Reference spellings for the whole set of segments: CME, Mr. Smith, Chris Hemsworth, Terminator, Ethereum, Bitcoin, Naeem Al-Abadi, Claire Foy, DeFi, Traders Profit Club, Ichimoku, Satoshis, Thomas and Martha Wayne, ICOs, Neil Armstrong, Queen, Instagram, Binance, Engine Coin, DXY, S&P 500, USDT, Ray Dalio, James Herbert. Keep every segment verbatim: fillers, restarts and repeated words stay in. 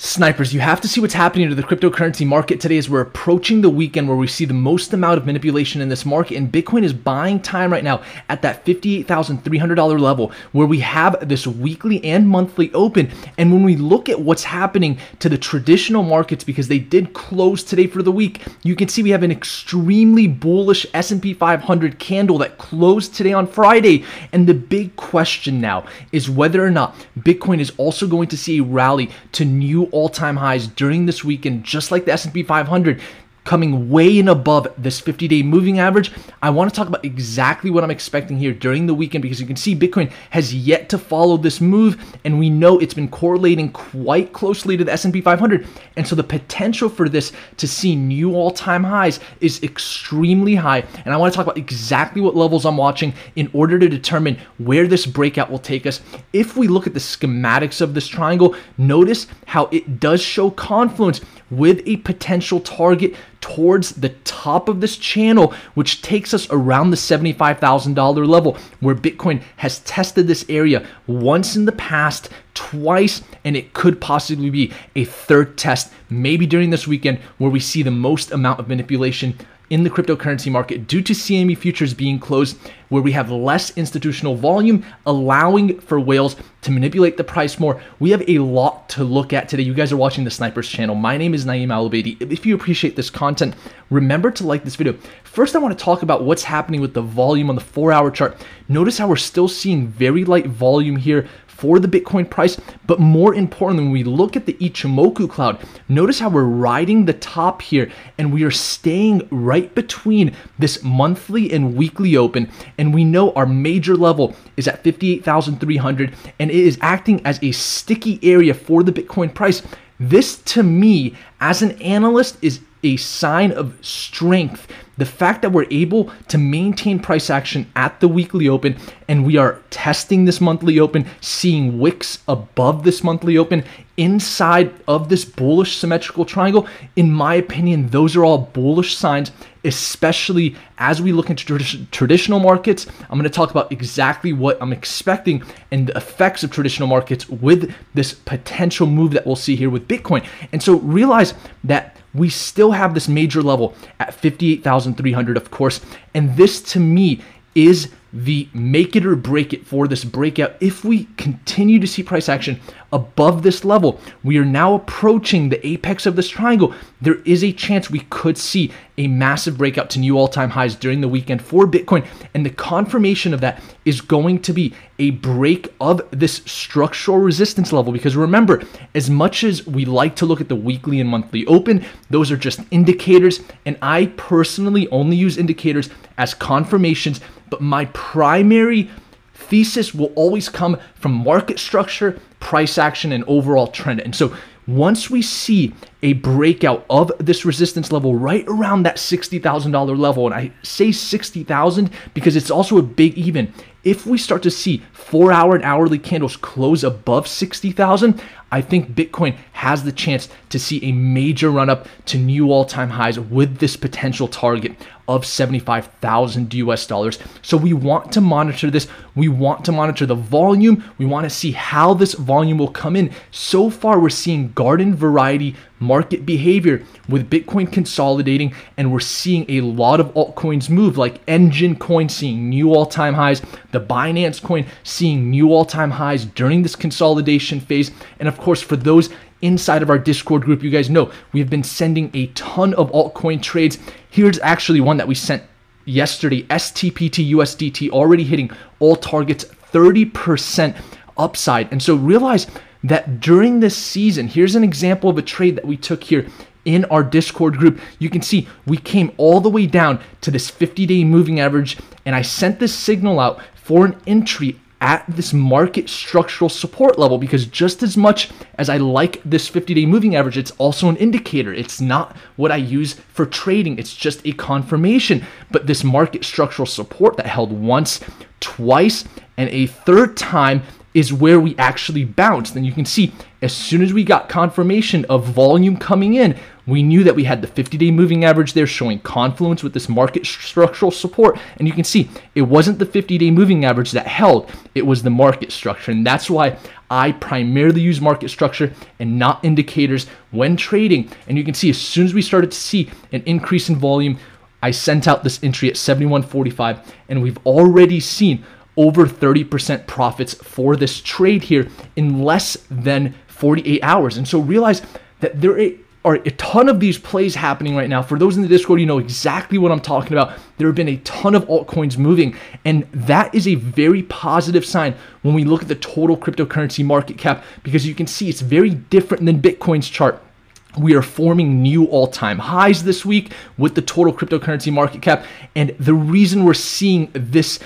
Snipers, you have to see what's happening to the cryptocurrency market today as we're approaching the weekend where we see the most amount of manipulation in this market, and Bitcoin is buying time right now at that fifty-eight thousand three hundred dollar level where we have this weekly and monthly open. And when we look at what's happening to the traditional markets, because they did close today for the week, you can see we have an extremely bullish S and P five hundred candle that closed today on Friday. And the big question now is whether or not Bitcoin is also going to see a rally to new all-time highs during this weekend, just like the S and P five hundred, coming way and above this fifty-day moving average. I want to talk about exactly what I'm expecting here during the weekend, because you can see Bitcoin has yet to follow this move, and we know it's been correlating quite closely to the S and P five hundred, and so the potential for this to see new all-time highs is extremely high. And I want to talk about exactly what levels I'm watching in order to determine where this breakout will take us. If we look at the schematics of this triangle, notice how it does show confluence with a potential target towards the top of this channel, which takes us around the seventy-five thousand dollar level, where Bitcoin has tested this area once in the past, twice, and it could possibly be a third test, maybe during this weekend, where we see the most amount of manipulation in the cryptocurrency market due to C M E futures being closed, where we have less institutional volume, allowing for whales to manipulate the price more. We have a lot to look at today. You guys are watching the Snipers channel. My name is Naeem Al-Abadi. If you appreciate this content, remember to like this video. First, I want to talk about what's happening with the volume on the four-hour chart. Notice how we're still seeing very light volume here for the Bitcoin price, but more importantly, when we look at the Ichimoku cloud, notice how we're riding the top here, and we are staying right between this monthly and weekly open, and we know our major level is at fifty-eight thousand three hundred, and it is acting as a sticky area for the Bitcoin price. This, to me, as an analyst, is a sign of strength. The fact that we're able to maintain price action at the weekly open, and we are testing this monthly open, seeing wicks above this monthly open inside of this bullish symmetrical triangle, in my opinion, those are all bullish signs, especially as we look into trad- traditional markets. I'm gonna talk about exactly what I'm expecting and the effects of traditional markets with this potential move that we'll see here with Bitcoin. And so realize that we still have this major level at fifty-eight thousand three hundred, of course, and this to me is the make it or break it for this breakout. If we continue to see price action above this level, we are now approaching the apex of this triangle. There is a chance we could see a massive breakout to new all-time highs during the weekend for Bitcoin, and the confirmation of that is going to be a break of this structural resistance level, because remember, as much as we like to look at the weekly and monthly open, those are just indicators, and I personally only use indicators as confirmations, but my primary thesis will always come from market structure, price action, and overall trend. And so once we see a breakout of this resistance level right around that sixty thousand dollar level, and I say sixty thousand because it's also a big even, if we start to see four hour and hourly candles close above sixty thousand, I think Bitcoin has the chance to see a major run up to new all-time highs with this potential target of seventy-five thousand US dollars. So we want to monitor this. We want to monitor the volume. We want to see how this volume will come in. So far, we're seeing garden variety market behavior with Bitcoin consolidating, and we're seeing a lot of altcoins move, like Engine Coin seeing new all-time highs, the Binance coin seeing new all-time highs during this consolidation phase. And of course, for those inside of our Discord group, you guys know we've been sending a ton of altcoin trades. Here's actually one that we sent yesterday, S T P T U S D T, already hitting all targets, thirty percent upside. And so realize that during this season, here's an example of a trade that we took here in our Discord group. You can see we came all the way down to this fifty-day moving average, and I sent this signal out for an entry at this market structural support level, because just as much as I like this fifty-day moving average, it's also an indicator. It's not what I use for trading. It's just a confirmation. But this market structural support that held once, twice, and a third time is where we actually bounced. And you can see as soon as we got confirmation of volume coming in, We knew that we had the fifty-day moving average there showing confluence with this market structural support. And you can see it wasn't the fifty-day moving average that held. It was the market structure. And that's why I primarily use market structure and not indicators when trading. And you can see as soon as we started to see an increase in volume, I sent out this entry at seventy-one forty-five, and we've already seen over thirty percent profits for this trade here in less than forty-eight hours. And so realize that there is are a ton of these plays happening right now. For those in the Discord, you know exactly what I'm talking about. There have been a ton of altcoins moving, and that is a very positive sign when we look at the total cryptocurrency market cap, because you can see it's very different than Bitcoin's chart. We are forming new all-time highs this week with the total cryptocurrency market cap, and the reason we're seeing this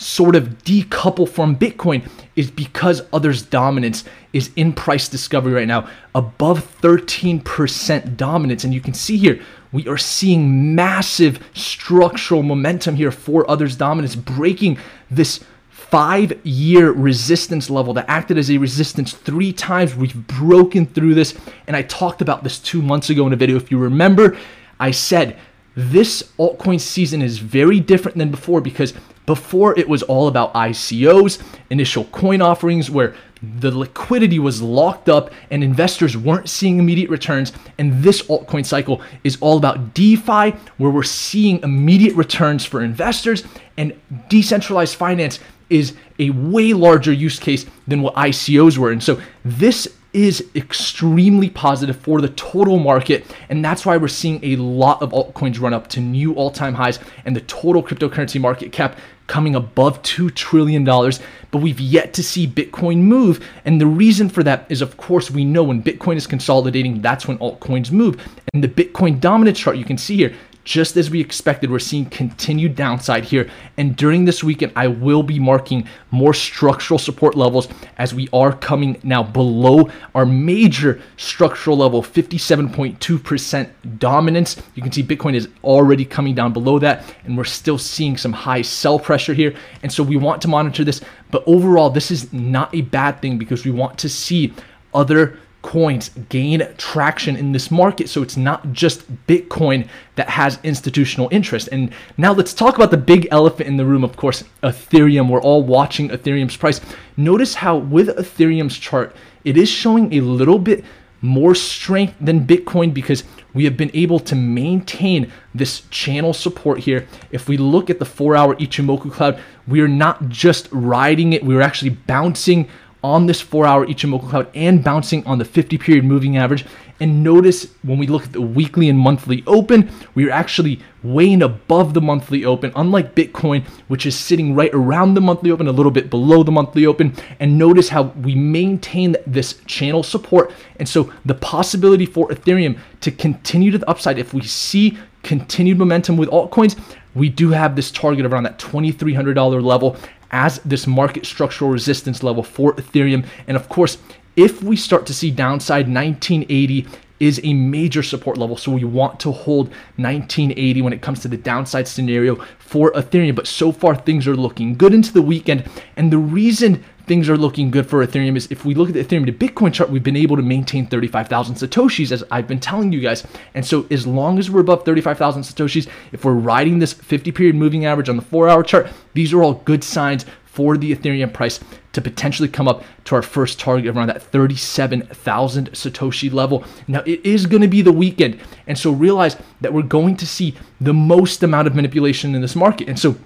sort of decouple from Bitcoin is because others' dominance is in price discovery right now, above thirteen percent dominance. And you can see here, we are seeing massive structural momentum here for others' dominance, breaking this five-year resistance level that acted as a resistance three times. We've broken through this, and I talked about this two months ago in a video. If you remember, I said this altcoin season is very different than before, because before it was all about I C Os, initial coin offerings, where the liquidity was locked up and investors weren't seeing immediate returns. And this altcoin cycle is all about DeFi, where we're seeing immediate returns for investors, and decentralized finance is a way larger use case than what I C Os were. And so this is extremely positive for the total market, and that's why we're seeing a lot of altcoins run up to new all-time highs, and the total cryptocurrency market cap coming above two trillion dollars. But we've yet to see Bitcoin move, and the reason for that is, of course, we know when Bitcoin is consolidating, that's when altcoins move. And the Bitcoin dominance chart, you can see here, just as we expected, we're seeing continued downside here. And during this weekend, I will be marking more structural support levels, as we are coming now below our major structural level, fifty-seven point two percent dominance. You can see Bitcoin is already coming down below that, and we're still seeing some high sell pressure here. And so we want to monitor this. But overall, this is not a bad thing, because we want to see other coins gain traction in this market, so it's not just Bitcoin that has institutional interest. And now let's talk about the big elephant in the room, of course, Ethereum. We're all watching Ethereum's price. Notice how with Ethereum's chart, it is showing a little bit more strength than Bitcoin, because we have been able to maintain this channel support here. If we look at the four-hour Ichimoku cloud, we are not just riding it, we're actually bouncing on this four-hour Ichimoku cloud and bouncing on the fifty-period moving average. And notice when we look at the weekly and monthly open, we're actually way and above the monthly open, unlike Bitcoin, which is sitting right around the monthly open, a little bit below the monthly open. And notice how we maintain this channel support. And so the possibility for Ethereum to continue to the upside, if we see continued momentum with altcoins, we do have this target around that twenty-three hundred dollar level as this market structural resistance level for Ethereum. And of course, if we start to see downside, nineteen eighty is a major support level, so we want to hold nineteen eighty when it comes to the downside scenario for Ethereum. But so far, things are looking good into the weekend, and the reason things are looking good for Ethereum is, if we look at the Ethereum to Bitcoin chart, we've been able to maintain thirty-five thousand Satoshis, as I've been telling you guys. And so as long as we're above thirty-five thousand Satoshis, if we're riding this fifty-period moving average on the four-hour chart, these are all good signs for the Ethereum price to potentially come up to our first target around that thirty-seven thousand Satoshi level. Now, it is going to be the weekend, and so realize that we're going to see the most amount of manipulation in this market. And so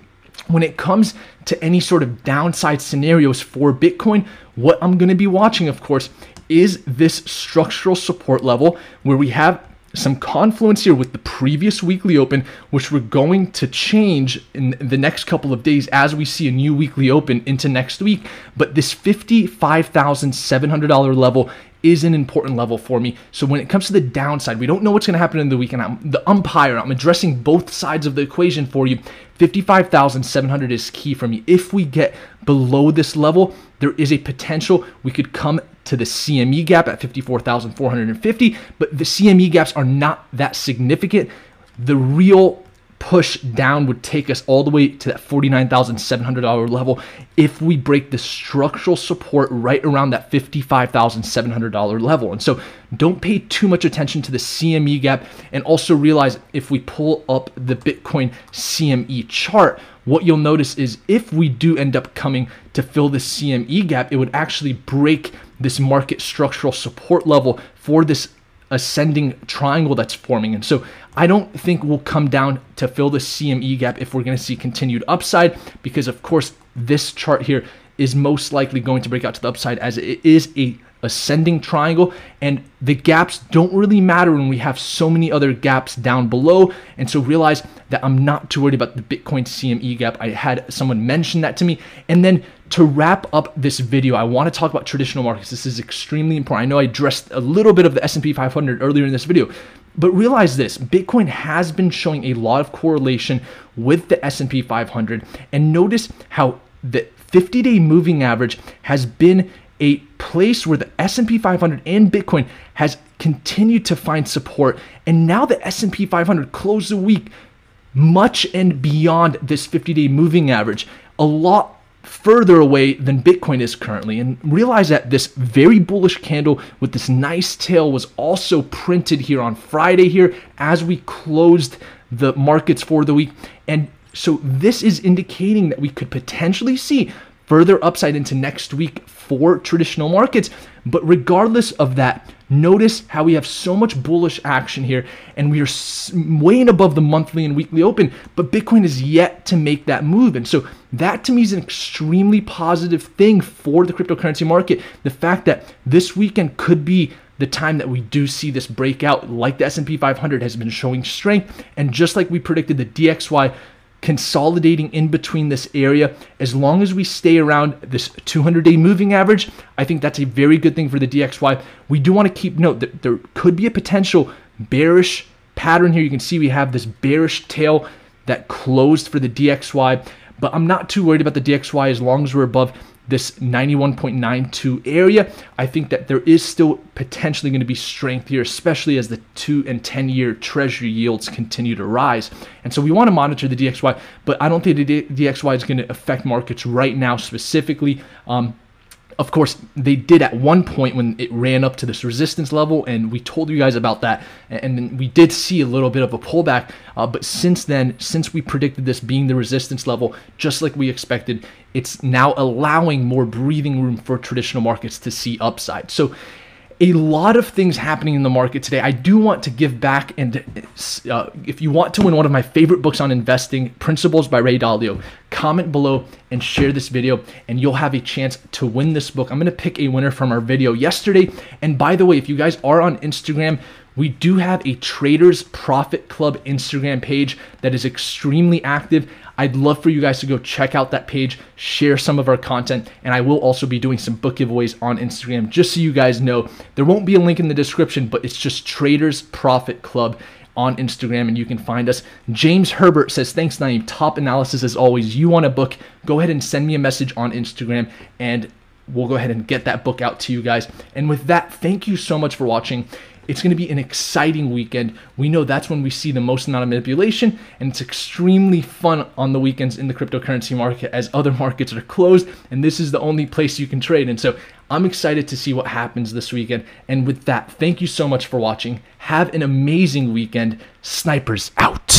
when it comes to any sort of downside scenarios for Bitcoin, what I'm going to be watching, of course, is this structural support level, where we have some confluence here with the previous weekly open, which we're going to change in the next couple of days as we see a new weekly open into next week. But this fifty-five thousand seven hundred dollar level is an important level for me. So when it comes to the downside, we don't know what's going to happen in the weekend. I'm the umpire. I'm addressing both sides of the equation for you. fifty-five thousand seven hundred is key for me. If we get below this level, there is a potential we could come to the C M E gap at fifty-four thousand four hundred fifty, but the C M E gaps are not that significant. The real push down would take us all the way to that forty-nine thousand seven hundred dollar level if we break the structural support right around that fifty-five thousand seven hundred dollar level. And so don't pay too much attention to the C M E gap, and also realize if we pull up the Bitcoin C M E chart, what you'll notice is if we do end up coming to fill the C M E gap, it would actually break this market structural support level for this ascending triangle that's forming. And so I don't think we'll come down to fill the C M E gap if we're going to see continued upside, because of course this chart here is most likely going to break out to the upside as it is a ascending triangle, and the gaps don't really matter when we have so many other gaps down below. And so realize that I'm not too worried about the Bitcoin C M E gap. I had someone mention that to me. And then to wrap up this video, I want to talk about traditional markets. This is extremely important. I know I addressed a little bit of the S and P five hundred earlier in this video, but realize this, Bitcoin has been showing a lot of correlation with the S and P five hundred, and notice how the fifty-day moving average has been a place where the S and P five hundred and Bitcoin has continued to find support. And now the S and P five hundred closed the week much and beyond this fifty-day moving average, a lot further away than Bitcoin is currently. And realize that this very bullish candle with this nice tail was also printed here on Friday here as we closed the markets for the week. And so this is indicating that we could potentially see further upside into next week for traditional markets. But regardless of that, notice how we have so much bullish action here, and we are way and above the monthly and weekly open, but Bitcoin is yet to make that move. And so that to me is an extremely positive thing for the cryptocurrency market. The fact that this weekend could be the time that we do see this breakout, like the S and P five hundred has been showing strength, and just like we predicted, the D X Y consolidating in between this area. As long as we stay around this two hundred day moving average, I think that's a very good thing for the D X Y. We do want to keep note that there could be a potential bearish pattern here. You can see we have this bearish tail that closed for the D X Y, but I'm not too worried about the D X Y as long as we're above this ninety-one point nine two area. I think that there is still potentially going to be strength here, especially as the two and ten year treasury yields continue to rise. And so we want to monitor the D X Y, but I don't think the D X Y is going to affect markets right now specifically. Um, of course, they did at one point when it ran up to this resistance level, and we told you guys about that, and then we did see a little bit of a pullback. Uh, but since then, since we predicted this being the resistance level, just like we expected, it's now allowing more breathing room for traditional markets to see upside. So a lot of things happening in the market today. I do want to give back, and uh, if you want to win one of my favorite books on investing, Principles by Ray Dalio, comment below and share this video, and you'll have a chance to win this book. I'm going to pick a winner from our video yesterday. And by the way, if you guys are on Instagram, we do have a Traders Profit Club Instagram page that is extremely active. I'd love for you guys to go check out that page, share some of our content, and I will also be doing some book giveaways on Instagram, just so you guys know. There won't be a link in the description, but it's just Traders Profit Club on Instagram, and you can find us. James Herbert says, thanks, Naeem. Top analysis as always. You want a book? Go ahead and send me a message on Instagram, and we'll go ahead and get that book out to you guys. And with that, thank you so much for watching. It's going to be an exciting weekend. We know that's when we see the most amount of manipulation, and it's extremely fun on the weekends in the cryptocurrency market as other markets are closed, and this is the only place you can trade. And so I'm excited to see what happens this weekend. And with that, thank you so much for watching. Have an amazing weekend. Snipers out.